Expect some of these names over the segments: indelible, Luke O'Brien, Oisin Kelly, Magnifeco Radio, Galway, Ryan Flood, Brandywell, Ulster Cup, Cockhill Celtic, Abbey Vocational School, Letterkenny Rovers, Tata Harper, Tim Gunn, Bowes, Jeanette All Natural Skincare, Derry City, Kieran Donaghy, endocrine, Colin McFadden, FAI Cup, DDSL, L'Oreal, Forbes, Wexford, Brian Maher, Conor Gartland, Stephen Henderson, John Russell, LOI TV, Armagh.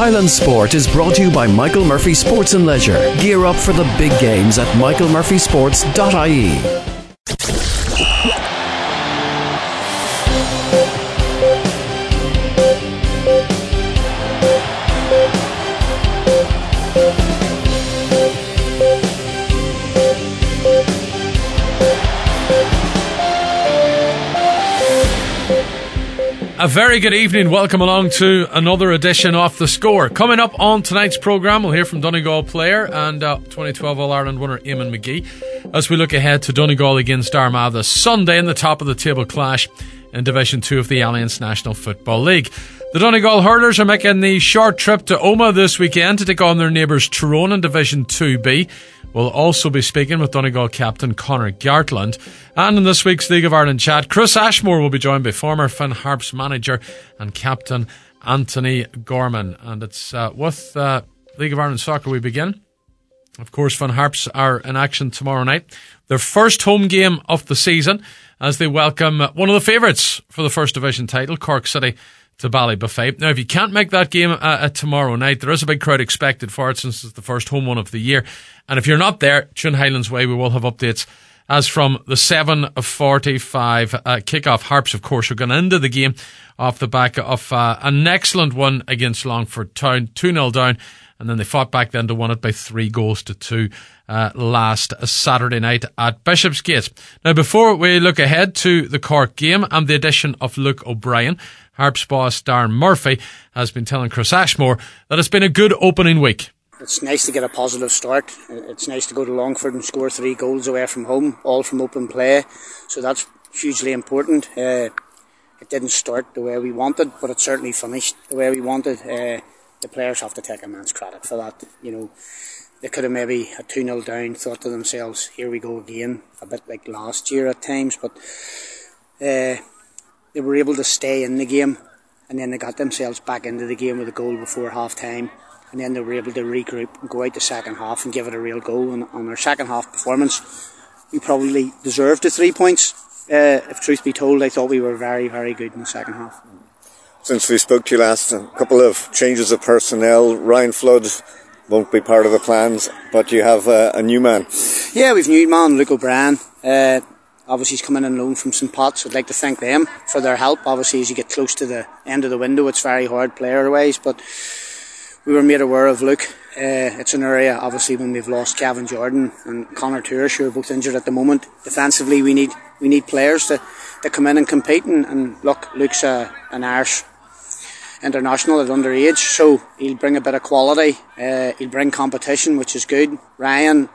Highland Sport is brought to you by Michael Murphy Sports and Leisure. Gear up for the big games at michaelmurphysports.ie. A very good evening. Welcome along to another edition of The Score. Coming up on tonight's programme, we'll hear from Donegal player and 2012 All-Ireland winner Eamon McGee as we look ahead to Donegal against Armagh this Sunday in the top of the table clash in Division 2 of the Alliance National Football League. The Donegal hurlers are making the short trip to Omagh this weekend to take on their neighbours Tyrone in Division 2B. We'll also be speaking with Donegal captain Conor Gartland. And in this week's League of Ireland chat, Chris Ashmore will be joined by former Finn Harps manager and captain Anthony Gorman. And it's with League of Ireland soccer we begin. Of course, Finn Harps are in action tomorrow night. Their first home game of the season as they welcome one of the favourites for the First Division title, Cork City, to Ballybuffet. Now, if you can't make that game tomorrow night, there is a big crowd expected for it since it's the first home one of the year. And if you're not there, tune Highlands Way. We will have updates as from the 7:45 kickoff. Harps, of course, are going into the game off the back of an excellent one against Longford Town, 2-0 down. And then they fought back then to win it by 3-2 last Saturday night at Bishopsgate. Now, before we look ahead to the Cork game and the addition of Luke O'Brien, Harps boss Darren Murphy has been telling Chris Ashmore that it's been a good opening week. It's nice to get a positive start. It's nice to go to Longford and score 3 goals away from home, all from open play. So that's hugely important. It didn't start the way we wanted, but it certainly finished the way we wanted. The players have to take a man's credit for that. You know, they could have maybe a 2-0 down, thought to themselves, here we go again, a bit like last year at times, but they were able to stay in the game, and then they got themselves back into the game with a goal before half-time, and then they were able to regroup and go out the second half and give it a real go. And on our second half performance, we probably deserved the 3 points. If truth be told, I thought we were very, very good in the second half. Since we spoke to you last, a couple of changes of personnel. Ryan Flood won't be part of the plans, but you have a new man. Yeah, we've new man, Luke O'Brien. Obviously, he's coming in loan from St. Pat's. I'd like to thank them for their help. Obviously, as you get close to the end of the window, it's very hard player-wise, but we were made aware of Luke. It's an area, obviously, when we've lost Gavin Jordan and Conor Tourish, who are both injured at the moment. Defensively, we need players to come in and compete. And look, Luke's an Irish international at underage, so he'll bring a bit of quality. He'll bring competition, which is good. Ryan,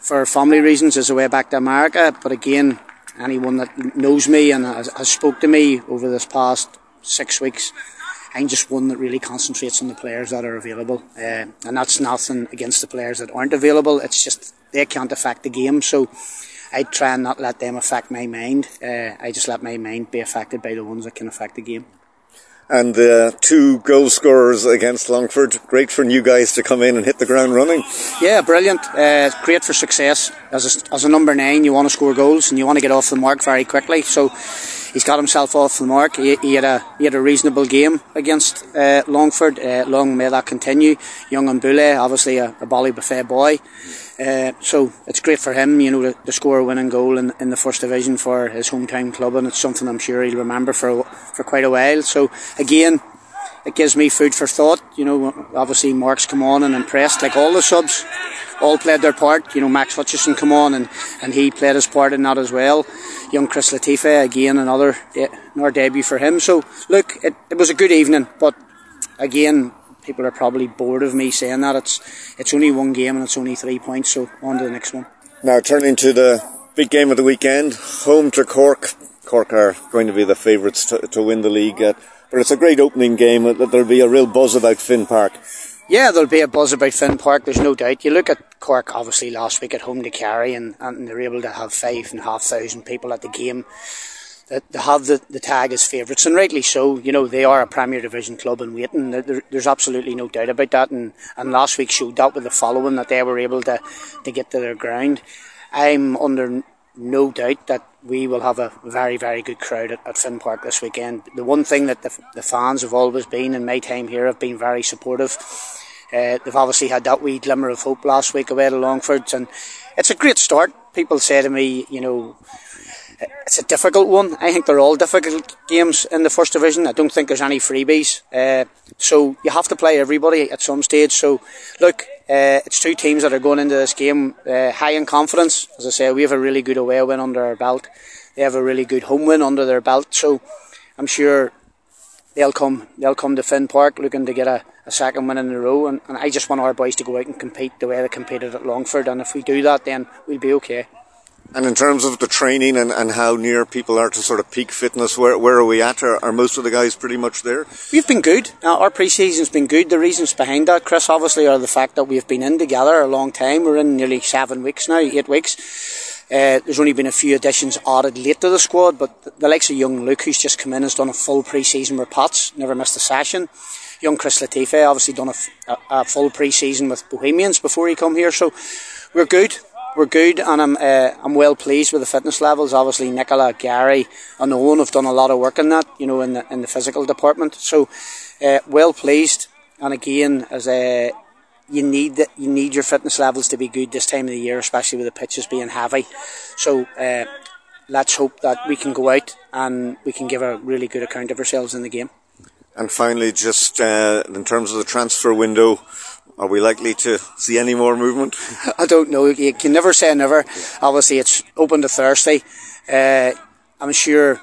for family reasons, is away back to America. But again, anyone that knows me and has spoke to me over this past 6 weeks, I'm just one that really concentrates on the players that are available. And that's nothing against the players that aren't available. It's just they can't affect the game. So I try and not let them affect my mind. I just let my mind be affected by the ones that can affect the game. And the 2 goal scorers against Longford, great for new guys to come in and hit the ground running. Yeah, brilliant. Great for success. As a number 9, you want to score goals and you want to get off the mark very quickly. So he's got himself off the mark. He had a reasonable game against Longford. Long may that continue. Young and Boulay, obviously a Ballybuffet boy. So it's great for him, you know, to score a winning goal in the First Division for his hometown club, and it's something I'm sure he'll remember for quite a while. So again, it gives me food for thought. You know, obviously Mark's come on and impressed, like all the subs, all played their part. You know, Max Hutchison come on and he played his part in that as well. Young Chris Latifa, again, another debut for him. So look, it was a good evening, but again, people are probably bored of me saying that. It's only one game and it's only 3 points, so on to the next one. Now turning to the big game of the weekend, home to Cork. Cork are going to be the favourites to win the league, but it's a great opening game. There'll be a real buzz about Finn Park. Yeah, there'll be a buzz about Finn Park, there's no doubt. You look at Cork, obviously, last week at home to Kerry, and they're able to have 5,500 people at the game. They have the tag as favourites, and rightly so. You know, they are a Premier Division club in waiting. There's absolutely no doubt about that, and last week showed that with the following that they were able to get to their ground. I'm under no doubt that we will have a very, very good crowd at Finn Park this weekend. The one thing that the fans have always been, in my time here, have been very supportive. They've obviously had that wee glimmer of hope last week away to Longford, and it's a great start. People say to me, you know, it's a difficult one. I think they're all difficult games in the First Division. I don't think there's any freebies. So you have to play everybody at some stage. So, look, it's two teams that are going into this game high in confidence. As I say, we have a really good away win under our belt. They have a really good home win under their belt. So I'm sure they'll come to Finn Park looking to get a second win in a row. And I just want our boys to go out and compete the way they competed at Longford. And if we do that, then we'll be okay. And in terms of the training and how near people are to sort of peak fitness, where are we at? Are most of the guys pretty much there? We've been good. Our pre-season's been good. The reasons behind that, Chris, obviously are the fact that we've been in together a long time. We're in nearly 7 weeks now, 8 weeks. There's only been a few additions added late to the squad, but the likes of young Luke, who's just come in, has done a full pre-season with Pat's, never missed a session. Young Chris Latife obviously done a full pre-season with Bohemians before he come here. So we're good. We're good, and I'm well pleased with the fitness levels. Obviously, Nicola, Gary, and Owen have done a lot of work in that, you know, in the physical department. So, well pleased. And again, as you need your fitness levels to be good this time of the year, especially with the pitches being heavy. So, let's hope that we can go out and we can give a really good account of ourselves in the game. And finally, just in terms of the transfer window, are we likely to see any more movement? I don't know. You can never say never. Yeah. Obviously, it's open to Thursday. I'm sure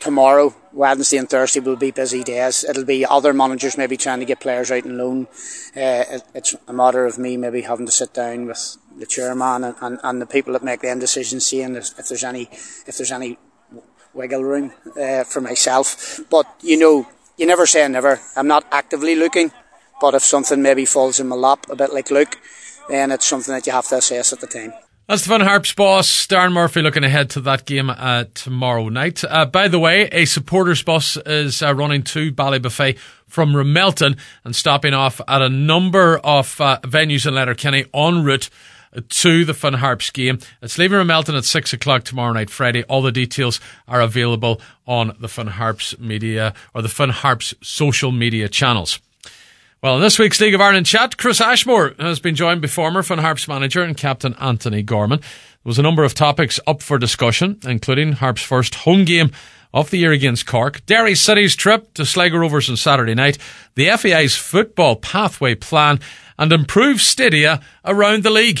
tomorrow, Wednesday and Thursday, will be busy days. It'll be other managers maybe trying to get players out on loan. It's a matter of me maybe having to sit down with the chairman and the people that make the end decisions, seeing if there's any wiggle room for myself. But, you know, you never say never. I'm not actively looking. But if something maybe falls in my lap, a bit like Luke, then it's something that you have to assess at the time. That's the Finn Harps boss, Darren Murphy, looking ahead to that game tomorrow night. By the way, a supporters bus is running to Ballybuffet from Ramelton and stopping off at a number of venues in Letterkenny en route to the Finn Harps game. It's leaving Ramelton at 6 o'clock tomorrow night, Friday. All the details are available on the Finn Harps media or the Finn Harps social media channels. Well, in this week's League of Ireland chat, Chris Ashmore has been joined by former Finn Harps manager and captain Anthony Gorman. There was a number of topics up for discussion, including Harps' first home game of the year against Cork, Derry City's trip to Sligo Rovers on Saturday night, the FAI's football pathway plan, and improved stadia around the league.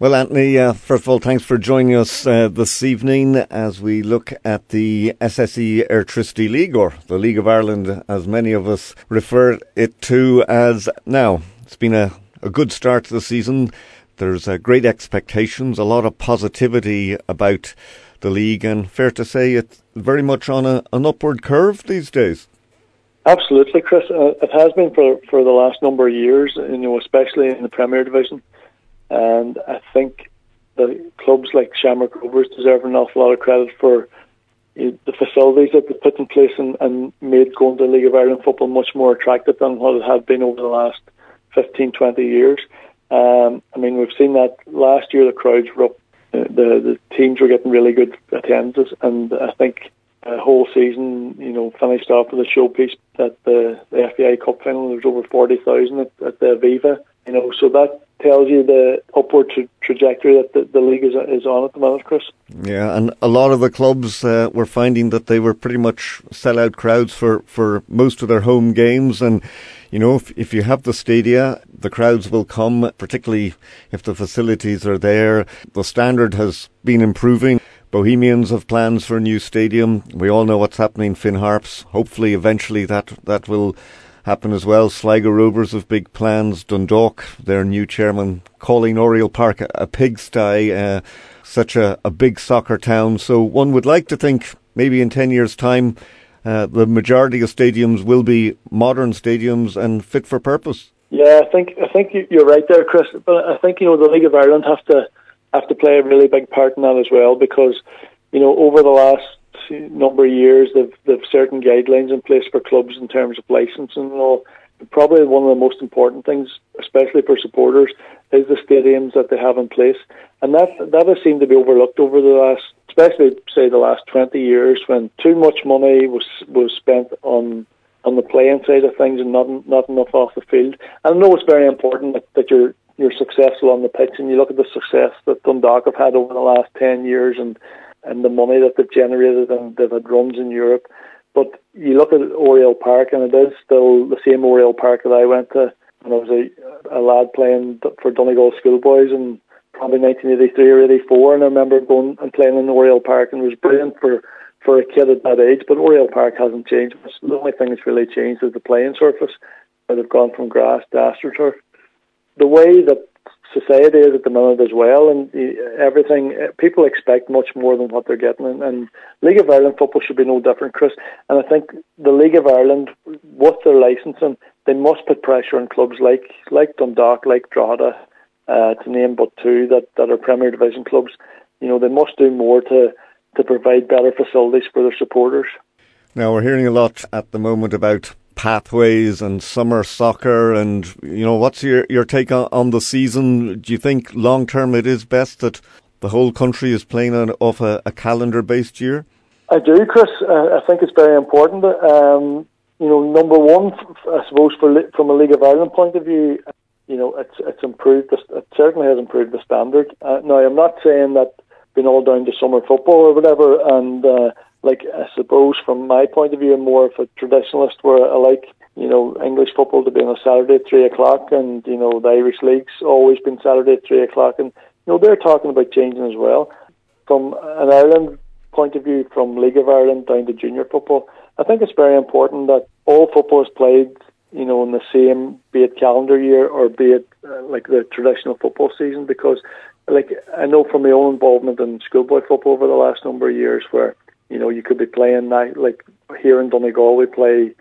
Well, Anthony, first of all, thanks for joining us this evening as we look at the SSE Electricity League, or the League of Ireland, as many of us refer it to as now. It's been a good start to the season. There's great expectations, a lot of positivity about the league, and fair to say it's very much on an upward curve these days. Absolutely, Chris. It has been for the last number of years, you know, especially in the Premier Division. And I think the clubs like Shamrock Rovers deserve an awful lot of credit for the facilities that they put in place and made going to the League of Ireland football much more attractive than what it had been over the last 15, 20 years. I mean, we've seen that last year the crowds were up, the teams were getting really good attendances, and I think the whole season, you know, finished off with a showpiece that the FAI Cup final, there was over 40,000 at the Aviva. You know, so that tells you the upward trajectory that the league is on at the moment, Chris. Yeah, and a lot of the clubs were finding that they were pretty much sell-out crowds for most of their home games. And, you know, if you have the stadia, the crowds will come, particularly if the facilities are there. The standard has been improving. Bohemians have plans for a new stadium. We all know what's happening, Finn Harps. Hopefully, eventually, that will happen as well. Sligo Rovers have big plans. Dundalk, their new chairman, calling Oriel Park a pigsty, such a big soccer town. So one would like to think maybe in 10 years' time the majority of stadiums will be modern stadiums and fit for purpose. Yeah, I think you're right there, Chris. But I think, you know, the League of Ireland have to play a really big part in that as well, because, you know, over the last number of years they've certain guidelines in place for clubs in terms of licensing and all. Probably one of the most important things, especially for supporters, is the stadiums that they have in place. And that has seemed to be overlooked over the last, especially say the last 20 years, when too much money was spent on the playing side of things and not enough off the field. And I know it's very important that you're successful on the pitch, and you look at the success that Dundalk have had over the last 10 years and the money that they've generated, and they've had runs in Europe. But you look at Oriel Park, and it is still the same Oriel Park that I went to when I was a lad playing for Donegal Schoolboys in probably 1983 or 84, and I remember going and playing in Oriel Park, and it was brilliant for a kid at that age. But Oriel Park hasn't changed. The only thing that's really changed is the playing surface, where they've gone from grass to astroturf. The way that society is at the moment as well, and everything, people expect much more than what they're getting, and League of Ireland football should be no different, Chris. And I think the League of Ireland, with their licensing, they must put pressure on clubs like Dundalk, like Drogheda, to name but two, that are Premier Division clubs. You know, they must do more to provide better facilities for their supporters. Now, we're hearing a lot at the moment about pathways and summer soccer, and you know, what's your take on the season? Do you think long term it is best that the whole country is playing off a calendar based year? I do, Chris. I think it's very important. You know, number one, I suppose, from a League of Ireland point of view, you know, it's improved. It certainly has improved the standard. Now, I'm not saying that been all down to summer football or whatever, and like, I suppose from my point of view, I'm more of a traditionalist, where I like, you know, English football to be on a Saturday at 3 o'clock, and, you know, the Irish League's always been Saturday at 3 o'clock, and, you know, they're talking about changing as well. From an Ireland point of view, from League of Ireland down to junior football, I think it's very important that all football is played, you know, in the same, be it calendar year or be it like the traditional football season, because, like, I know from my own involvement in schoolboy football over the last number of years, where, you know, you could be playing now, like here in Donegal, we play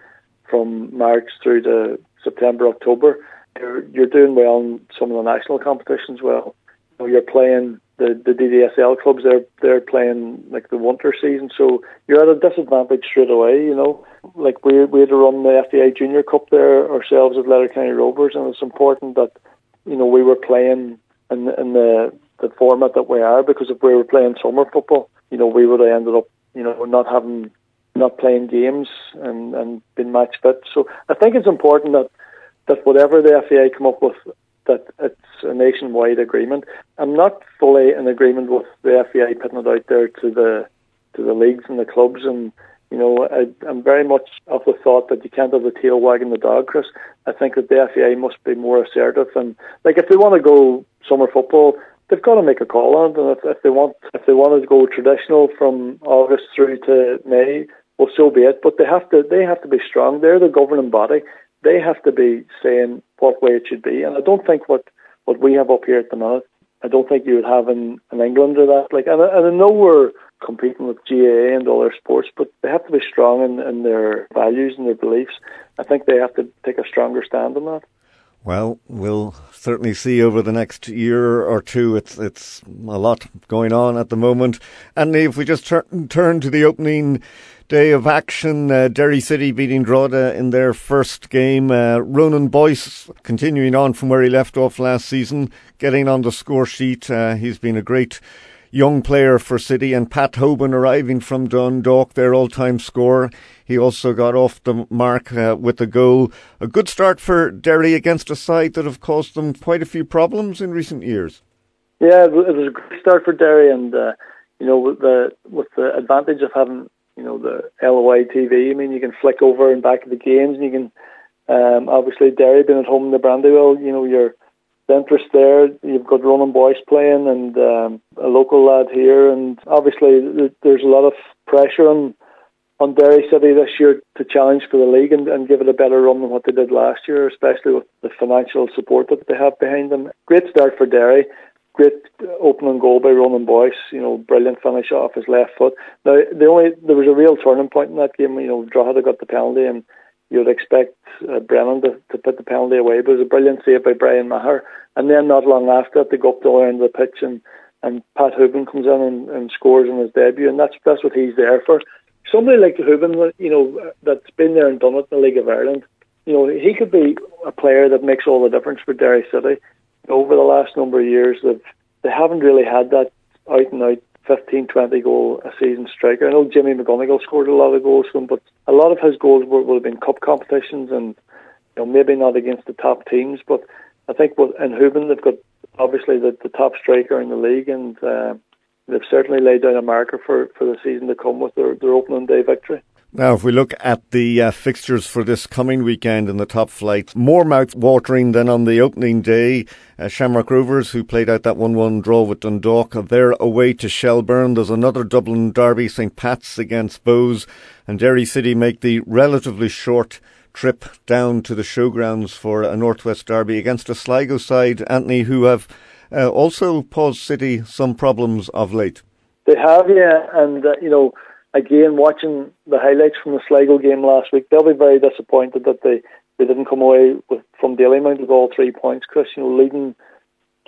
from March through to September, October. You're doing well in some of the national competitions. Well, you know, you're playing the DDSL clubs. They're playing like the winter season, so you're at a disadvantage straight away. You know, like we had to run the FAI Junior Cup there ourselves at Letterkenny Rovers, and it's important that, you know, we were playing in the format that we are, because if we were playing summer football, you know, we would have ended up, you know, not playing games and being match fit. So I think it's important that whatever the FAI come up with, that it's a nationwide agreement. I'm not fully in agreement with the FAI putting it out there to the leagues and the clubs. And, you know, I'm very much of the thought that you can't have the tail wagging the dog, Chris. I think that the FAI must be more assertive. And, like, if they want to go summer football, they've got to make a call on it, and if they wanted to go traditional from August through to May, well, so be it. But they have to be strong. They're the governing body. They have to be saying what way it should be. And I don't think what we have up here at the minute, I don't think you would have in England or that. Like, and I know we're competing with GAA and other sports, but they have to be strong in their values and their beliefs. I think they have to take a stronger stand on that. Well, we'll certainly see over the next year or two. It's a lot going on at the moment. And if we just turn to the opening day of action, Derry City beating Drogheda in their first game. Ronan Boyce continuing on from where he left off last season, getting on the score sheet. He's been a great young player for City, and Pat Hoban arriving from Dundalk, their all-time scorer. He also got off the mark with a goal. A good start for Derry against a side that have caused them quite a few problems in recent years. Yeah, it was a great start for Derry, and you know, with the advantage of having, you know, the LOI TV. I mean, you can flick over and back at the games, and you can obviously Derry being at home in the Brandywell, you know, you're the interest there. You've got Ronan Boyce playing, and a local lad here, and obviously there's a lot of pressure on Derry City this year to challenge for the league and give it a better run than what they did last year, especially with the financial support that they have behind them. Great start for Derry. Great opening goal by Ronan Boyce. You know, brilliant finish off his left foot. Now, there was a real turning point in that game. You know, Drogheda got the penalty, and you'd expect Brennan to put the penalty away, but it was a brilliant save by Brian Maher. And then not long after that, they go up the other end of the pitch, and Pat Hoban comes in and scores in his debut, and that's what he's there for. Somebody like Hoban, you know, that's been there and done it in the League of Ireland, you know, he could be a player that makes all the difference for Derry City. Over the last number of years, they've they haven't really had that out-and-out 15, 20 goal a season striker. I know Jimmy McGonigal scored a lot of goals for him, but a lot of his goals will have been cup competitions and, you know, maybe not against the top teams. But I think in Hoban they've got obviously the top striker in the league, and they've certainly laid down a marker for the season to come with their opening day victory. Now, if we look at the fixtures for this coming weekend in the top flight, more mouth-watering than on the opening day. Shamrock Rovers, who played out that 1-1 draw with Dundalk, they're away to Shelburne. There's another Dublin derby, St. Pat's against Bowes, and Derry City make the relatively short trip down to the showgrounds for a Northwest derby against a Sligo side, Anthony, who have also caused City some problems of late. They have, yeah, and, you know, again, watching the highlights from the Sligo game last week, they'll be very disappointed that they didn't come away from Dalymount with all 3 points, Chris. You know, leading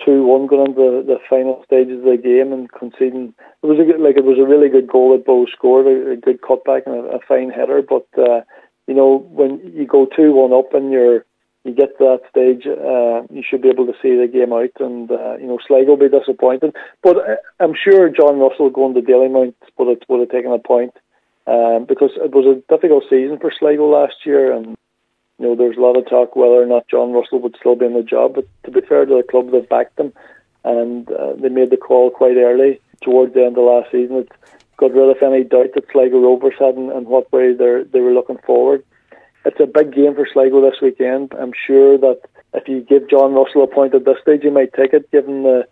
2-1 going into the final stages of the game and conceding. It was a really good goal that Bowe scored, a good cutback and a fine header. But, you know, when you go 2-1 up and you get to that stage, you should be able to see the game out, and you know, Sligo will be disappointed. But I'm sure John Russell going to Dalymount would have taken a point, because it was a difficult season for Sligo last year, and you know, there's a lot of talk whether or not John Russell would still be in the job. But to be fair to the club, they've backed them, and they made the call quite early towards the end of last season. It got rid of any doubt that Sligo Rovers had and what way they were looking forward. It's a big game for Sligo this weekend. I'm sure that if you give John Russell a point at this stage, he might take it, given the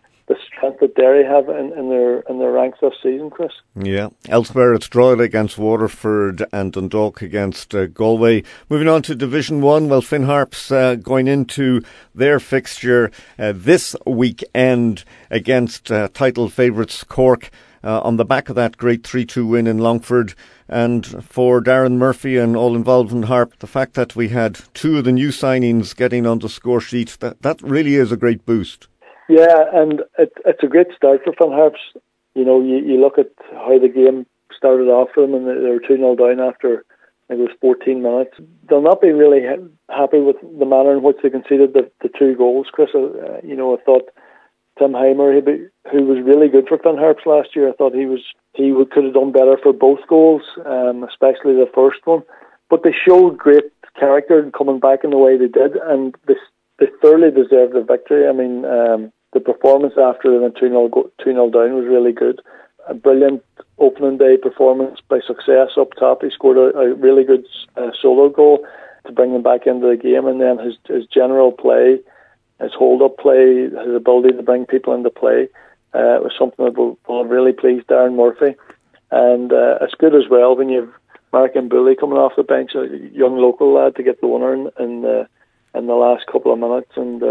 strength that Derry have in their ranks this season, Chris. Yeah. Elsewhere, it's Drogheda against Waterford and Dundalk against Galway. Moving on to Division 1, well, Finn Harps going into their fixture this weekend against title favourites Cork. On the back of that great 3-2 win in Longford, and for Darren Murphy and all involved in Harp, the fact that we had two of the new signings getting on the score sheet, that really is a great boost. Yeah, and it's a great start for Finn Harps. You know, you look at how the game started off for them, and they were 2-0 down after, I think it was 14 minutes. They'll not be really happy with the manner in which they conceded the two goals, Chris. You know, I thought Tim Heimer, who was really good for Finn Harps last year, I thought he could have done better for both goals, especially the first one. But they showed great character in coming back in the way they did, and they thoroughly deserved the victory. I mean, the performance after the 2-0 down was really good. A brilliant opening day performance by Success up top. He scored a really good solo goal to bring them back into the game, and then his general play, his hold-up play, his ability to bring people into play was something that will really please Darren Murphy. And it's good as well when you have Mark Bully coming off the bench, a young local lad, to get the winner in the last couple of minutes. And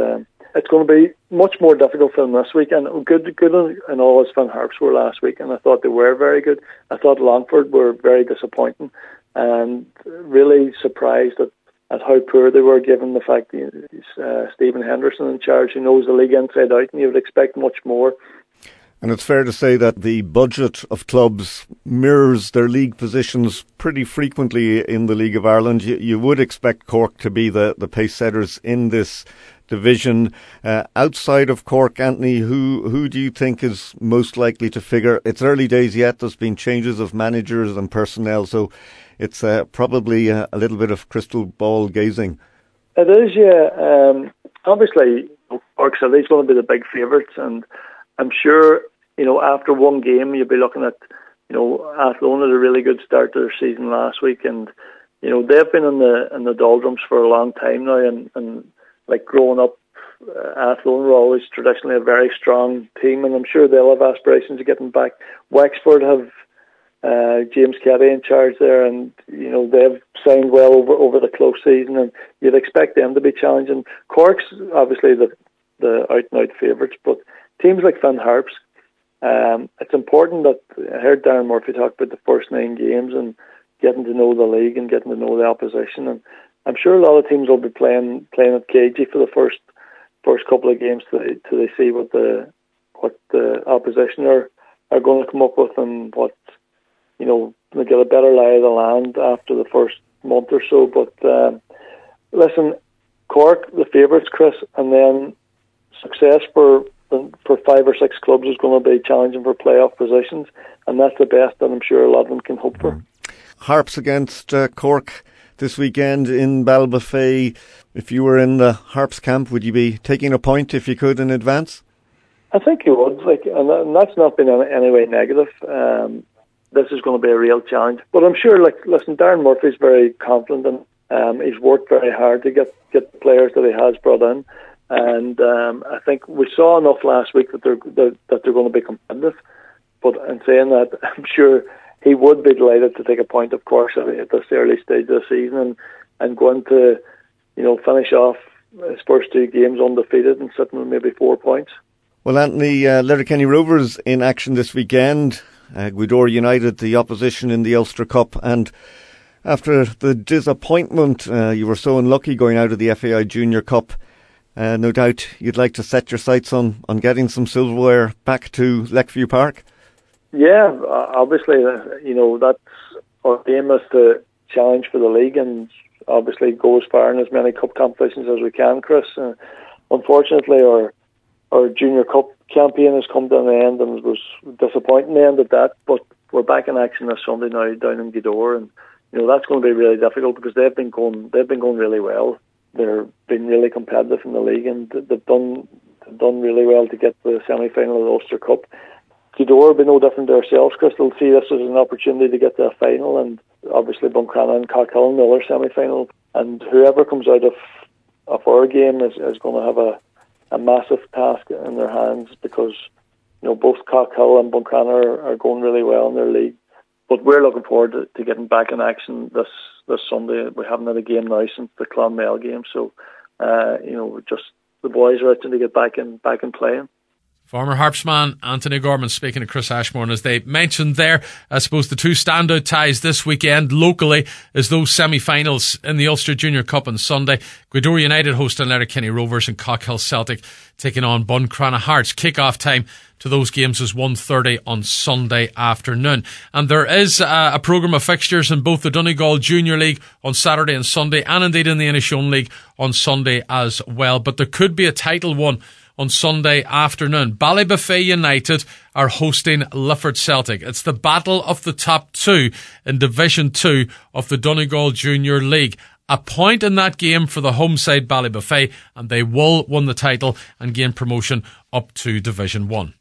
it's going to be much more difficult for them this week. And good and all as Finn Harps were last week, and I thought they were very good. I thought Longford were very disappointing, and really surprised at how poor they were, given the fact that Stephen Henderson in charge, who knows the league inside out, and you would expect much more. And it's fair to say that the budget of clubs mirrors their league positions pretty frequently in the League of Ireland. You would expect Cork to be the pace setters in this division. Outside of Cork, Anthony, who do you think is most likely to figure? It's early days yet. There's been changes of managers and personnel, so it's probably a little bit of crystal ball gazing. It is, yeah. Obviously, Cork City is going to be the big favourites, and I'm sure, you know, after one game, you'll be looking at, you know, Athlone had a really good start to their season last week, and, you know, they've been in the doldrums for a long time now, and like growing up, Athlone were always traditionally a very strong team, and I'm sure they'll have aspirations of getting back. Wexford have James Kelly in charge there, and you know, they've signed well over the close season, and you'd expect them to be challenging. Cork's obviously the out and out favourites, but teams like Finn Harps, it's important that I heard Darren Murphy talk about the first 9 games and getting to know the league and getting to know the opposition, and I'm sure a lot of teams will be playing at cagey for the first couple of games till they see what the opposition are going to come up with, and what, you know, they get a better lay of the land after the first month or so. But listen, Cork, the favourites, Chris, and then Success for for five or six clubs is going to be challenging for playoff positions, and that's the best that I'm sure a lot of them can hope for. Harps against Cork this weekend in Balbafay. If you were in the Harps camp, would you be taking a point if you could in advance? I think you would, and that's not been in any way negative. This is going to be a real challenge, but I'm sure, Darren Murphy's very confident, and he's worked very hard to get the players that he has brought in. And I think we saw enough last week that they're going to be competitive. But in saying that, I'm sure he would be delighted to take a point, of course, at this early stage of the season, and going to, finish off his first two games undefeated and sitting with maybe 4 points. Well, Anthony, Letterkenny Rovers in action this weekend. Gweedore United, the opposition in the Ulster Cup, and after the disappointment, you were so unlucky going out of the FAI Junior Cup. No doubt you'd like to set your sights on getting some silverware back to Leckview Park. Yeah, obviously, that's our aim, is to challenge for the league and obviously go as far in as many cup competitions as we can, Chris. Unfortunately, our Junior Cup campaign has come to an end, and it was disappointing the end of that, but we're back in action this Sunday now down in Gweedore, and that's going to be really difficult because they've been going really well. They've been really competitive in the league, and they've done really well to get the semi-final of the Ulster Cup. Gweedore will be no different to ourselves, Chris. They'll see this as an opportunity to get to a final, and obviously Buncrana and Cockhill in the other semi-final. And whoever comes out of our game is going to have a massive task in their hands, because both Cockhill and Buncrana are going really well in their league. But we're looking forward to getting back in action this Sunday. We haven't had a game now since the Clonmel game, so just the boys are out to get back in playing. Former Harpsman Anthony Gorman speaking to Chris Ashmore, and as they mentioned there, I suppose the two standout ties this weekend locally is those semi-finals in the Ulster Junior Cup on Sunday. Gweedore United hosting Letterkenny Rovers, and Cockhill Celtic taking on Buncrana Hearts. Kick-off time to those games is 1:30 on Sunday afternoon. And there is a programme of fixtures in both the Donegal Junior League on Saturday and Sunday, and indeed in the Inishowen League on Sunday as well. But there could be a title one on Sunday afternoon. Ballybofey United are hosting Lifford Celtic. It's the battle of the top two in Division 2 of the Donegal Junior League. A point in that game for the home side Ballybofey, and they will win the title and gain promotion up to Division 1.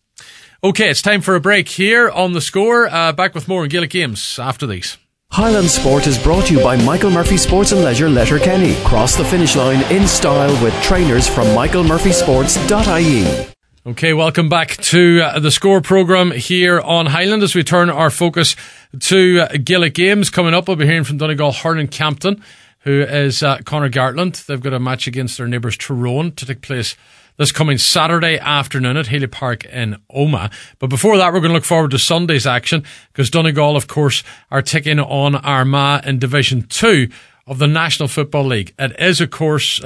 Okay, it's time for a break here on The Score. Back with more on Gaelic Games after these. Highland Sport is brought to you by Michael Murphy Sports and Leisure Letterkenny. Cross the finish line in style with trainers from michaelmurphysports.ie. Okay, welcome back to The Score programme here on Highland as we turn our focus to Gaelic Games. Coming up, we'll be hearing from Donegal Hurling Campton, who is Conor Gartland. They've got a match against their neighbours Tyrone to take place this coming Saturday afternoon at Healy Park in Omagh. But before that, we're going to look forward to Sunday's action, because Donegal, of course, are taking on Armagh in Division 2 of the National Football League. It is, of course,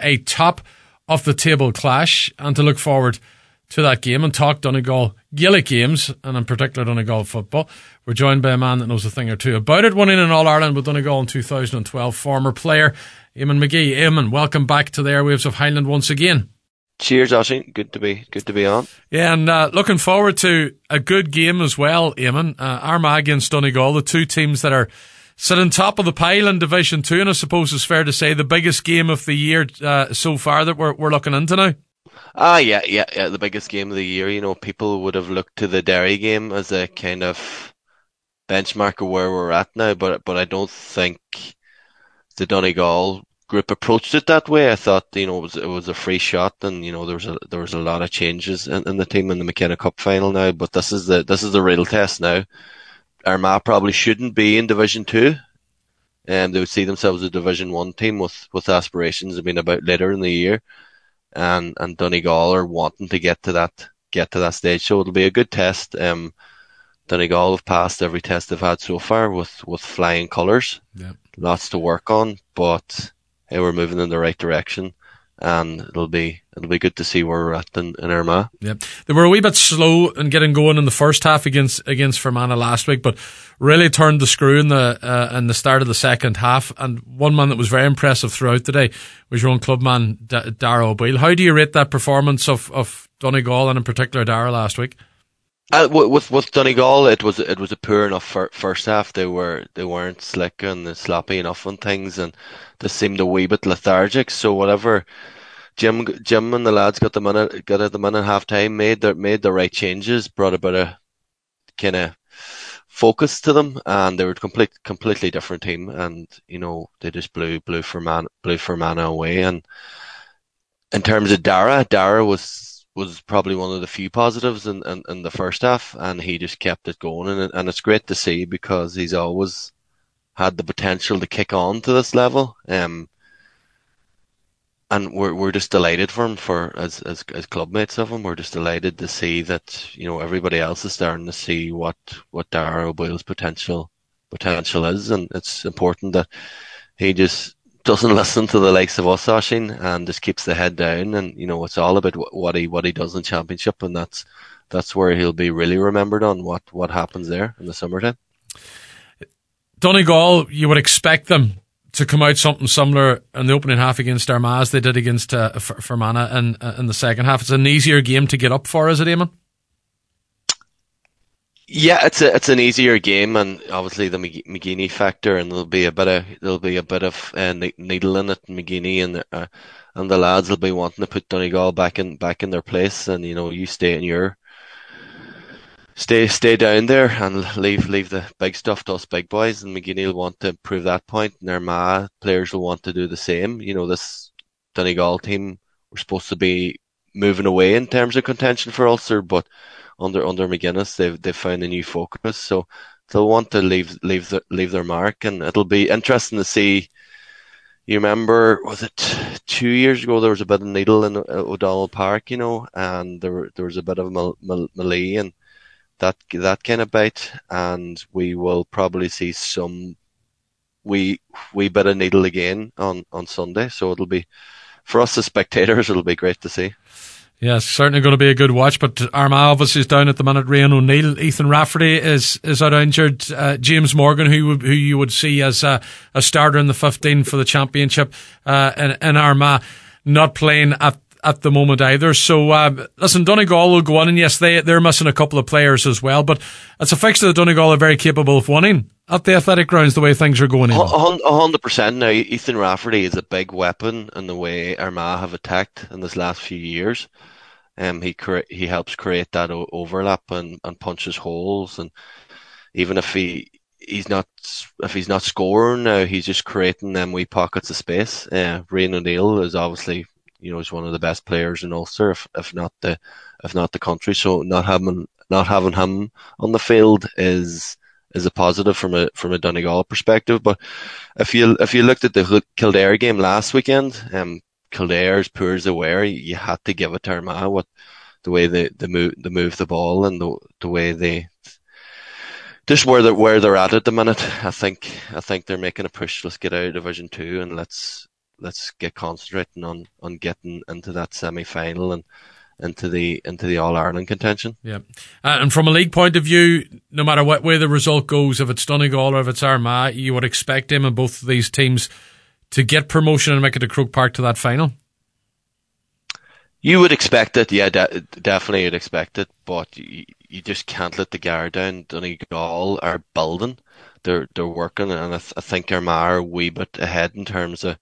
a top-of-the-table clash, and to look forward to that game and talk Donegal Gaelic Games, and in particular Donegal football, we're joined by a man that knows a thing or two about it. Won in All-Ireland with Donegal in 2012, former player Eamon McGee. Eamon, welcome back to the airwaves of Highland once again. Cheers, Oshie. Good to be on. Yeah, and looking forward to a good game as well, Eamon. Armagh against Donegal, the two teams that are sitting top of the pile in Division 2, and I suppose it's fair to say the biggest game of the year so far that we're looking into now. Yeah, the biggest game of the year. People would have looked to the Derry game as a kind of benchmark of where we're at now, but I don't think the Donegal group approached it that way. I thought it was a free shot, and there was a lot of changes in the team in the McKenna Cup final now. But this is the real test now. Armagh probably shouldn't be in Division 2, and they would see themselves as a Division 1 team with aspirations of being about later in the year, and Donegal are wanting to get to that stage. So it'll be a good test. Donegal have passed every test they've had so far with flying colours. Yep. Lots to work on, but we're moving in the right direction, and it'll be good to see where we're at in Armagh. Yeah, they were a wee bit slow in getting going in the first half against Fermanagh last week, but really turned the screw in the start of the second half. And one man that was very impressive throughout the day was your own clubman Dara O'Boyle. How do you rate that performance of Donegal and in particular Dara last week? With Donegal, it was a poor enough first half. They weren't slick and sloppy enough on things, and they seemed a wee bit lethargic. So whatever Jim and the lads got at the minute half time, made the right changes, brought a bit of kind of focus to them, and they were a completely different team. And you know, they just blew Fermanagh away. And in terms of Dara was probably one of the few positives in the first half, and he just kept it going. And it's great to see, because he's always had the potential to kick on to this level. And we're just delighted for him, as clubmates of him. We're just delighted to see that, you know, everybody else is starting to see what Dara O'Boyle's potential is, and it's important that he just doesn't listen to the likes of us, Ashin, and just keeps the head down. And you know, it's all about what he does in Championship, and that's where he'll be really remembered on what happens there in the summertime. Donegal, you would expect them to come out something similar in the opening half against Armagh as they did against Fermanagh in the second half. It's an easier game to get up for, is it, Eamon? Yeah, it's an easier game, and obviously the McGuinness factor, and there'll be a bit of needling at McGuinness, and the lads will be wanting to put Donegal back in their place, and you know, you stay down there and leave the big stuff to us big boys, and McGuinness will want to improve that point, and Armagh players will want to do the same. You know, this Donegal team were supposed to be moving away in terms of contention for Ulster, but under McGuinness, they've found a new focus, so they'll want to leave their mark, and it'll be interesting to see. You remember, was it 2 years ago, there was a bit of needle in O'Donnell Park, you know, and there was a bit of melee and that kind of bite, and we will probably see some wee bit of needle again on Sunday, so it'll be, for us as spectators, it'll be great to see. Yeah, it's certainly going to be a good watch, but Armagh obviously is down at the minute. Ryan O'Neill, Ethan Rafferty is out injured. James Morgan, who you would see as a starter in the 15 for the Championship, in Armagh, not playing at the moment either. So listen, Donegal will go on, and yes, they're missing a couple of players as well, but it's a fixture that Donegal are very capable of winning at the Athletic Grounds the way things are going in. 100%. Now, Ethan Rafferty is a big weapon in the way Armagh have attacked in this last few years. He helps create that overlap and punches holes, and even if he's not scoring now, he's just creating them wee pockets of space. Ryan O'Neill is obviously, you know, he's one of the best players in Ulster, if not the country. So not having him on the field is a positive from a Donegal perspective. But if you looked at the Kildare game last weekend, Kildare's poor as they were, you had to give it to Armagh with the way they move the ball, and the way they just where they're at the minute. I think they're making a push. Let's get out of Division 2 and let's get concentrating on getting into that semi final and into the All Ireland contention. Yeah, and from a league point of view, no matter what way the result goes, if it's Donegal or if it's Armagh, you would expect them and both of these teams to get promotion and make it to Croke Park to that final? You would expect it, yeah, definitely you'd expect it, but you just can't let the guard down. Donegal are building, they're working, and I think Armagh are a wee bit ahead in terms of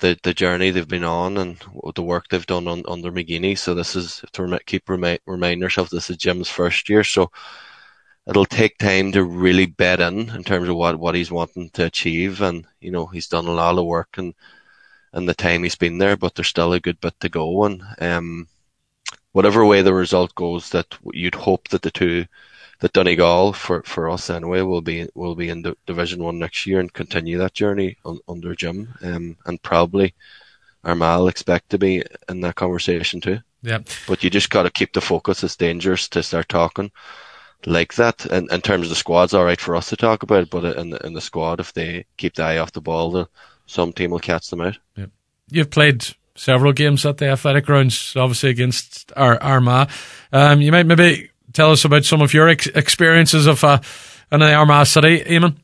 the journey they've been on and the work they've done under McGuinness. So this is, to keep reminding ourselves, this is Jim's first year, so it'll take time to really bed in terms of what he's wanting to achieve. And, you know, he's done a lot of work and the time he's been there, but there's still a good bit to go. And whatever way the result goes, that you'd hope that that Donegal, for us anyway, will be in Division 1 next year and continue that journey under Jim. And probably Armagh will expect to be in that conversation too. Yeah. But you just got to keep the focus. It's dangerous to start talking like that, and in terms of the squad's all right for us to talk about it, but in the squad, if they keep the eye off the ball, some team will catch them out. Yeah. You've played several games at the Athletic Grounds, obviously against Armagh. You might maybe tell us about some of your experiences of in the Armagh city, Eamon.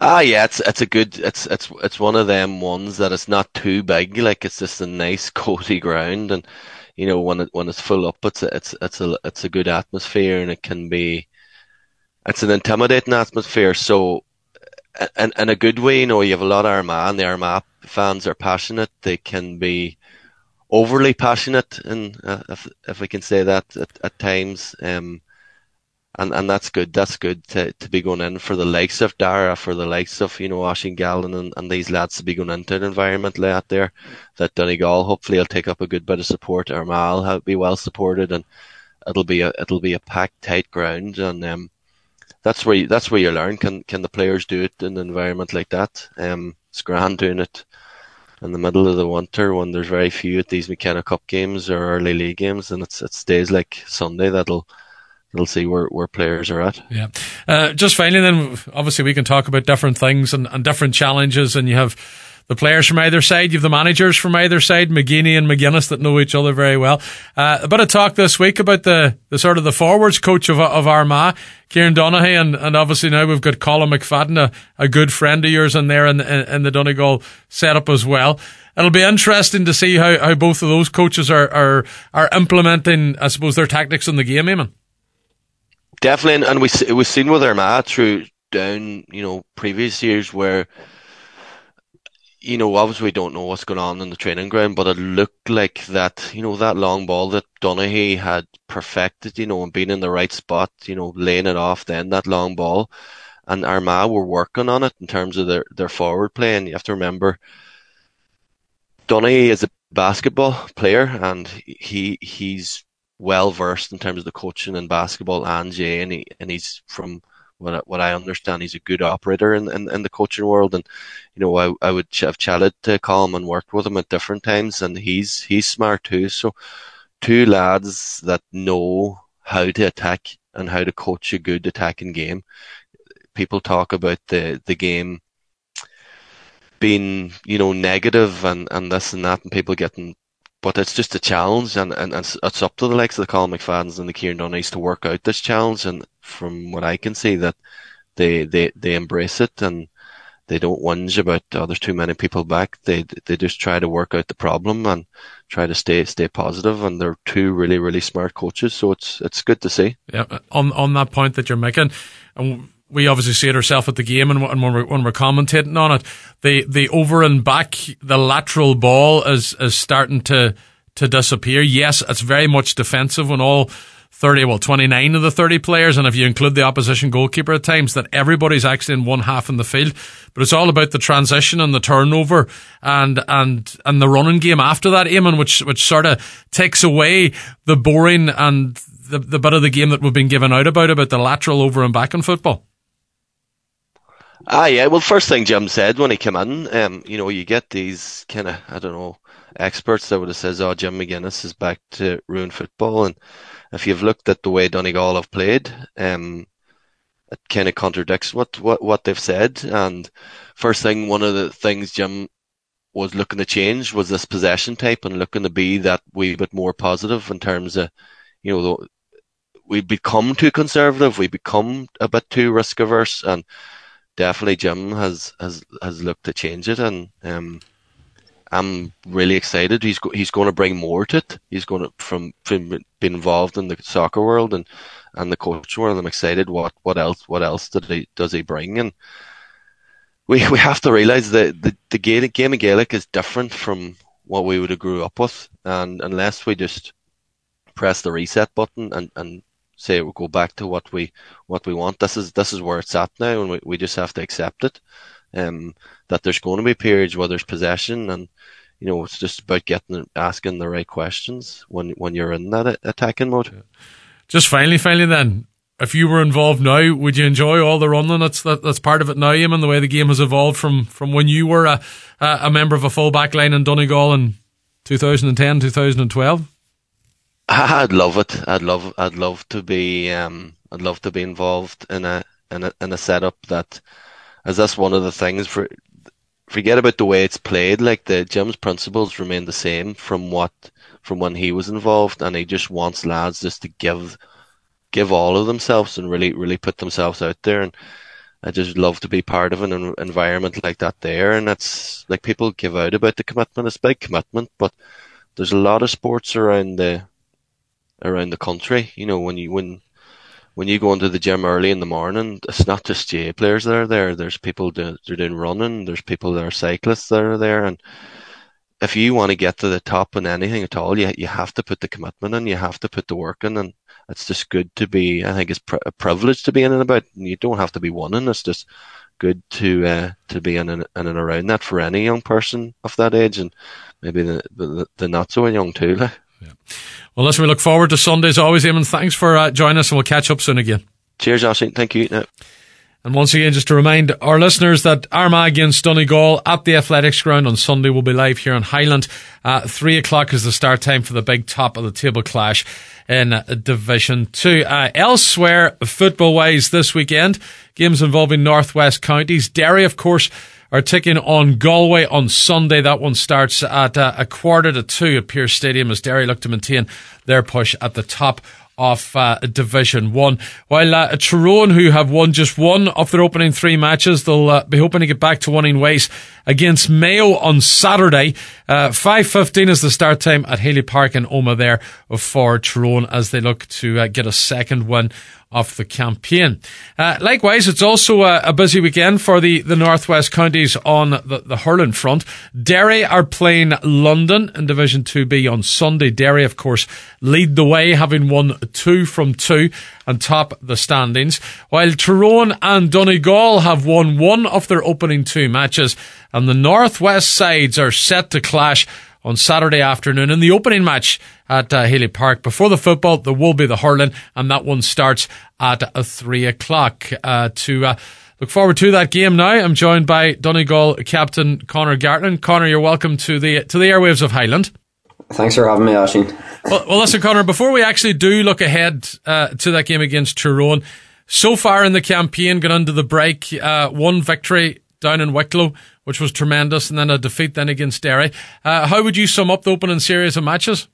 Yeah, it's one of them ones that it's not too big. Like, it's just a nice, cozy ground, and you know, when it's full up, it's a good atmosphere, and it can be, it's an intimidating atmosphere. So, in a good way, you know, you have a lot of Armagh, and the Armagh fans are passionate. They can be overly passionate, and if we can say that at times. And that's good. That's good to be going in for the likes of Dara, for the likes of, you know, Oisin Gallen and these lads, to be going into an environment like that there. That Donegal hopefully will take up a good bit of support. Armagh will be well supported, and it'll be a packed, tight ground. And that's where you learn. Can the players do it in an environment like that? It's grand doing it in the middle of the winter when there's very few at these McKenna Cup games or early league games, and it's days like Sunday that'll. We'll see where players are at. Yeah. Just finally then, obviously we can talk about different things and different challenges, and you have the players from either side, you have the managers from either side, McGeaney and McGuinness, that know each other very well. A bit of talk this week about the sort of the forwards coach of Armagh, Kieran Donaghy, and obviously now we've got Colin McFadden, a good friend of yours in there in the Donegal setup as well. It'll be interesting to see how both of those coaches are implementing, I suppose, their tactics in the game, Eamon. Definitely, and we've seen with Armagh through down, you know, previous years where, you know, obviously we don't know what's going on in the training ground, but it looked like that, you know, that long ball that Donaghy had perfected, you know, and being in the right spot, you know, laying it off then, that long ball. And Armagh were working on it in terms of their forward play, and you have to remember, Donaghy is a basketball player, and he's well versed in terms of the coaching and basketball and Jay, and he's from what I understand, he's a good operator in the coaching world. And you know, I would have chatted to Colm and worked with him at different times, and he's smart too. So two lads that know how to attack and how to coach a good attacking game. People talk about the game being, you know, negative and this and that, and people getting. But it's just a challenge, and it's up to the likes of the Colin McFaddens and the Kieran Donaghy's to work out this challenge. And from what I can see, that they embrace it, and they don't whinge about, oh, there's too many people back. They just try to work out the problem and try to stay positive. And they're two really, really smart coaches, so it's good to see. Yeah, on that point that you're making, and we obviously see it ourselves at the game, and when we're commentating on it, the over and back, the lateral ball is starting to disappear. Yes, it's very much defensive when all 29 of the 30 players, and if you include the opposition goalkeeper at times, that everybody's actually in one half in the field. But it's all about the transition and the turnover and the running game after that, Eamon, which sort of takes away the boring and the bit of the game that we've been given out about the lateral over and back in football. Yeah, well, first thing Jim said when he came in, you know, you get these kind of, I don't know, experts that would have said, oh, Jim McGuinness is back to ruin football. And if you've looked at the way Donegal have played, it kind of contradicts what they've said. And first thing, one of the things Jim was looking to change was this possession type, and looking to be that wee bit more positive in terms of, you know, we become too conservative, we become a bit too risk averse, and definitely Jim has looked to change it, and I'm really excited. He's going to bring more to it. He's going to from being involved in the soccer world and the coaching world. I'm excited. What else does he bring? And we have to realise that the game of Gaelic is different from what we would have grew up with, and unless we just press the reset button and say we'll go back to what we want. This is where it's at now, and we just have to accept it. That there's going to be periods where there's possession, and you know, it's just about asking the right questions when you're in that attacking mode. Just finally then, if you were involved now, would you enjoy all the running that's part of it now, Eamon, the way the game has evolved from when you were a member of a full back line in Donegal in 2010, 2012? I'd love it. I'd love to be involved in a setup that, as that's one of the things for forget about the way it's played. Like, the Jim's principles remain the same from when he was involved, and he just wants lads just to give all of themselves and really put themselves out there. And I just love to be part of an environment like that there. And that's, like, people give out about the commitment. It's a big commitment, but there's a lot of sports around the country. You know, when you go into the gym early in the morning, it's not just GAA players that are there. There's people that are doing running. There's people that are cyclists that are there. And if you want to get to the top in anything at all, you have to put the commitment in. You have to put the work in. And it's just good to be, I think it's a privilege to be in and about. You don't have to be winning. It's just good to be in and around that for any young person of that age, and maybe the not so young too. Like. Yeah. Well, listen, we look forward to Sunday as always, Eamon. Thanks for joining us, and we'll catch up soon again. Cheers, Ashton. Thank you. No. And once again, just to remind our listeners that Armagh against Donegal at the Athletics Ground on Sunday will be live here in Highland. 3 o'clock is the start time for the big top of the table clash in Division 2. Elsewhere, football-wise this weekend, games involving North West Counties. Derry, of course, are taking on Galway on Sunday. That one starts at 1:45 at Pierce Stadium as Derry look to maintain their push at the top of Division 1. While Tyrone, who have won just one of their opening three matches, they'll be hoping to get back to winning ways against Mayo on Saturday. 5:15 is the start time at Healey Park in Oma there for Tyrone as they look to get a second win of the campaign. Likewise, it's also a busy weekend for the North West Counties on the hurling front. Derry are playing London in Division 2B on Sunday. Derry, of course, lead the way, having won 2 from 2 and top the standings, while Tyrone and Donegal have won one of their opening two matches, and the North West sides are set to clash on Saturday afternoon in the opening match at Healey Park. Before the football, there will be the hurling, and that one starts at 3 o'clock. To look forward to that game now, I'm joined by Donegal captain Conor Gartland. Conor, you're welcome to the airwaves of Highland. Thanks for having me, Ashing. Well, listen, Conor, before we actually do look ahead to that game against Tyrone, so far in the campaign, got under the break, one victory down in Wicklow, which was tremendous, and then a defeat then against Derry. How would you sum up the opening series of matches?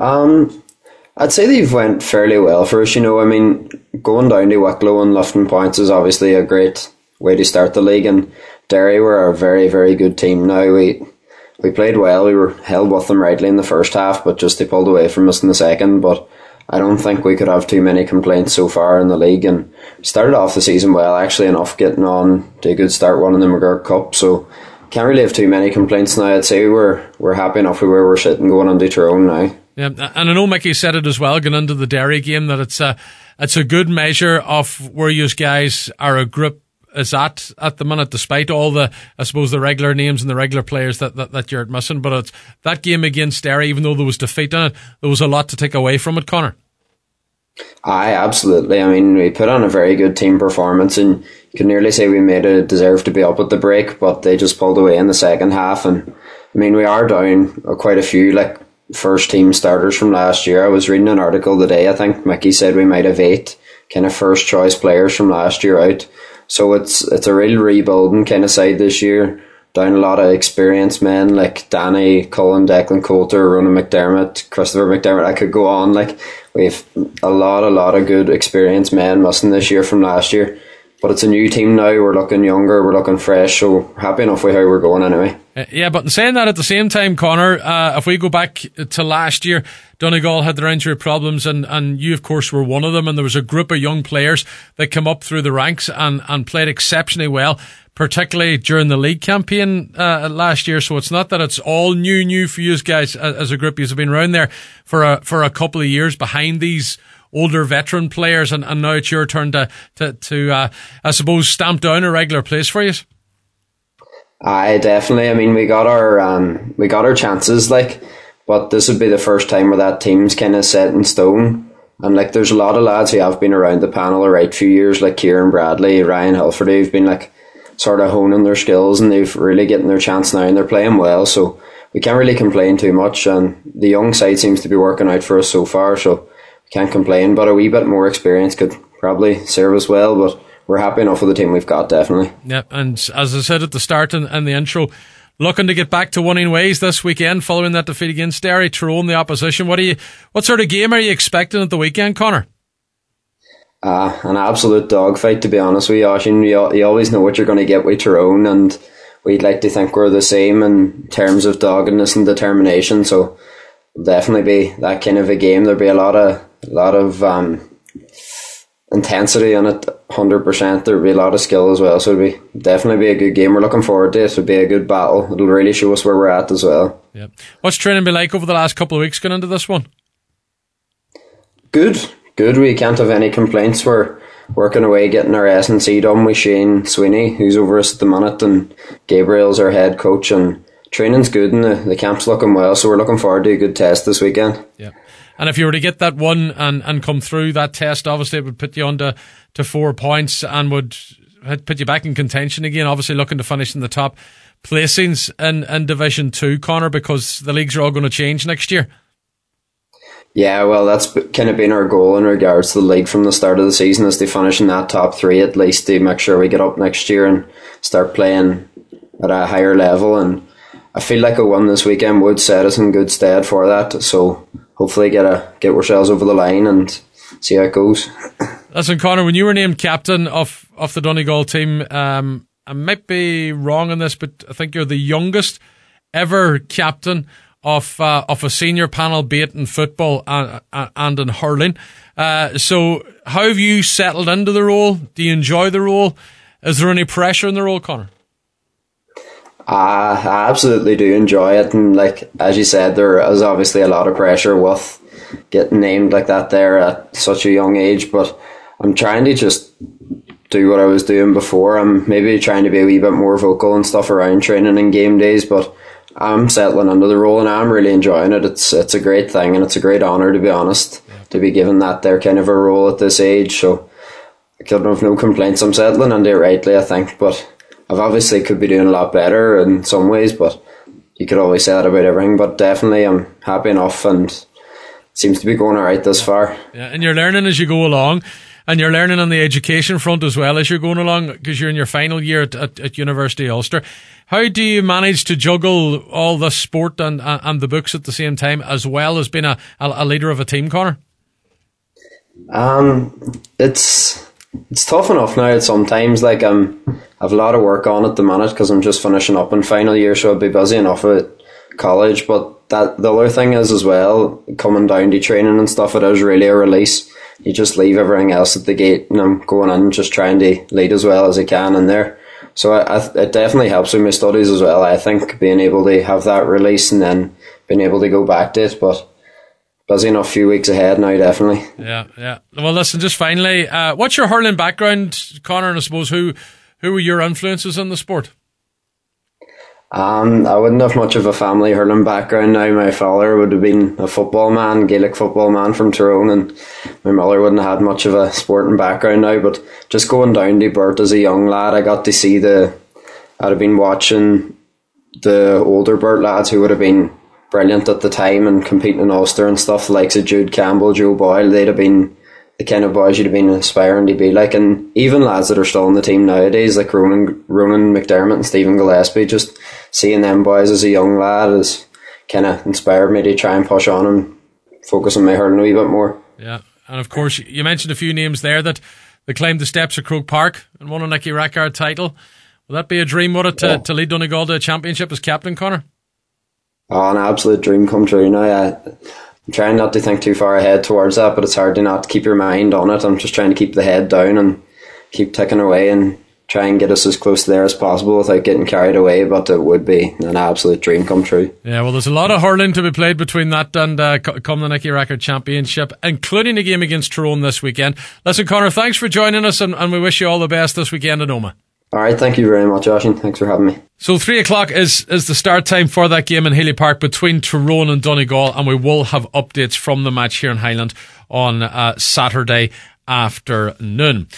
I'd say they've went fairly well for us. You know, I mean, going down to Wicklow and lifting points is obviously a great way to start the league, and Derry were a very, very good team now. We played well. We were held with them rightly in the first half, but just they pulled away from us in the second. But I don't think we could have too many complaints so far in the league, and started off the season well, actually enough, getting on to a good start winning the McGuirk Cup, so can't really have too many complaints now. I'd say we're happy enough with where we're sitting going into Tyrone now. Yeah, and I know Mickey said it as well, going into the Derry game, that it's a good measure of where you guys are a group is at the minute, despite all the, I suppose, the regular names and the regular players that you're missing. But it's that game against Derry, even though there was defeat in it, there was a lot to take away from it, Conor. Aye, absolutely. I mean, we put on a very good team performance, and you can nearly say we made it deserve to be up at the break, but they just pulled away in the second half. And I mean, we are down quite a few like first team starters from last year. I was reading an article today, I think Mickey said we might have 8 kind of first choice players from last year out. So it's a real rebuilding kind of side this year. Down a lot of experienced men like Danny, Cullen, Declan Coulter, Ronan McDermott, Christopher McDermott. I could go on. Like, we've a lot of good experienced men missing this year from last year. But it's a new team now. We're looking younger. We're looking fresh. So happy enough with how we're going anyway. Yeah, but in saying that, at the same time, Conor, if we go back to last year, Donegal had their injury problems, and you, of course, were one of them. And there was a group of young players that came up through the ranks and played exceptionally well, particularly during the league campaign last year. So it's not that it's all new for you guys as a group. You've been around there for a couple of years behind these older veteran players, and now it's your turn to I suppose, stamp down a regular place for you. Aye, definitely. I mean, we got our chances, like, but this would be the first time where that team's kind of set in stone. And like, there's a lot of lads who have been around the panel a right few years, like Kieran Bradley, Ryan Hilford, who've been like sort of honing their skills, and they've really getting their chance now, and they're playing well. So we can't really complain too much, and the young side seems to be working out for us so far. So can't complain, but a wee bit more experience could probably serve us well. But we're happy enough with the team we've got, definitely. Yeah, and as I said at the start and the intro, looking to get back to winning ways this weekend following that defeat against Derry, Tyrone, the opposition. What sort of game are you expecting at the weekend, Conor? An absolute dogfight, to be honest with you, Oisin. You always know what you're going to get with Tyrone, and we'd like to think we're the same in terms of doggedness and determination. So it'll definitely be that kind of a game. There'll be a lot of intensity in it, 100%. There'll be a lot of skill as well, so it'll be definitely be a good game. We're looking forward to it. It'll be a good battle. It'll really show us where we're at as well. Yep. What's training been like over the last couple of weeks going into this one? Good. We can't have any complaints. We're working away, getting our S&C done with Shane Sweeney, who's over us at the minute, and Gabriel's our head coach, and training's good, and the camp's looking well, so we're looking forward to a good test this weekend. Yeah. And if you were to get that one and come through that test, obviously it would put you on to 4 points and would put you back in contention again, obviously looking to finish in the top placings in Division 2, Conor, because the leagues are all going to change next year. Yeah, well, that's kind of been our goal in regards to the league from the start of the season, is to finish in that top three at least, to make sure we get up next year and start playing at a higher level. And I feel like a win this weekend would set us in good stead for that, so hopefully get ourselves over the line and see how it goes. Listen, Conor, when you were named captain of the Donegal team, I might be wrong on this, but I think you're the youngest ever captain of a senior panel, be it in football and in hurling. So how have you settled into the role? Do you enjoy the role? Is there any pressure in the role, Conor? I absolutely do enjoy it, and like as you said, there is obviously a lot of pressure with getting named like that there at such a young age, but I'm trying to just do what I was doing before. I'm maybe trying to be a wee bit more vocal and stuff around training and game days, but I'm settling into the role and I'm really enjoying it. It's a great thing, and it's a great honour, to be honest, to be given that there kind of a role at this age, so I couldn't have no complaints. I'm settling into it rightly, I think, but I've obviously could be doing a lot better in some ways, but you could always say that about everything. But definitely I'm happy enough, and it seems to be going all right this far. Yeah, and you're learning as you go along, and you're learning on the education front as well as you're going along, because you're in your final year at University of Ulster. How do you manage to juggle all the sport and the books at the same time, as well as being a leader of a team, Conor? It's tough enough now sometimes. Like I have a lot of work on at the minute because I'm just finishing up in final year, so I'd be busy enough at college. But that the other thing is as well, coming down to training and stuff, it is really a release. You just leave everything else at the gate, and I'm going in just trying to lead as well as I can in there. So it definitely helps with my studies as well, I think, being able to have that release and then being able to go back to it. But busy enough few weeks ahead now, definitely. Yeah. Well, listen, just finally, what's your hurling background, Conor, and I suppose who were your influences in the sport? I wouldn't have much of a family hurling background now. My father would have been a football man, Gaelic football man from Tyrone, and my mother wouldn't have had much of a sporting background now, but just going down to Bert as a young lad, I got to see I'd have been watching the older Bert lads who would have been brilliant at the time and competing in Ulster and stuff, the likes of Jude Campbell, Joe Boyle. They'd have been the kind of boys you'd have been aspiring to be like, and even lads that are still on the team nowadays, like Ronan McDermott and Stephen Gillespie. Just seeing them boys as a young lad has kind of inspired me to try and push on and focus on my hurling a wee bit more. Yeah, and of course you mentioned a few names there that they climbed the steps of Croke Park and won a Nicky Rackard title. Will that be a dream, would it, to lead Donegal to a championship as captain, Conor? Oh, an absolute dream come true now. I'm trying not to think too far ahead towards that, but it's hard to not keep your mind on it. I'm just trying to keep the head down and keep ticking away and try and get us as close to there as possible without getting carried away, but it would be an absolute dream come true. Yeah, well, there's a lot of hurling to be played between that and come the Nicky Rackard Championship, including a game against Tyrone this weekend. Listen, Conor, thanks for joining us, and we wish you all the best this weekend in Oma. All right, thank you very much, Oisin. Thanks for having me. So 3 o'clock is the start time for that game in Healy Park between Tyrone and Donegal, and we will have updates from the match here in Highland on Saturday afternoon.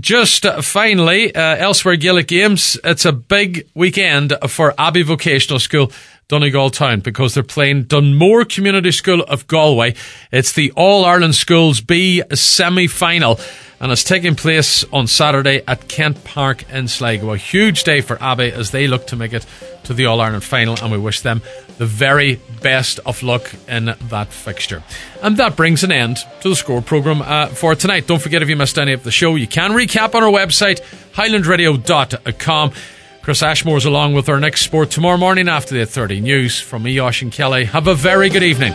Just finally, elsewhere Gaelic games, it's a big weekend for Abbey Vocational School Donegal Town, because they're playing Dunmore Community School of Galway. It's the All-Ireland Schools B semi-final, and it's taking place on Saturday at Kent Park in Sligo. A huge day for Abbey as they look to make it to the All-Ireland final, and we wish them the very best of luck in that fixture. And that brings an end to the Score programme for tonight. Don't forget, if you missed any of the show, you can recap on our website, highlandradio.com. Chris Ashmore is along with our next sport tomorrow morning after the 8:30 news. From me, Oisin Kelly, have a very good evening.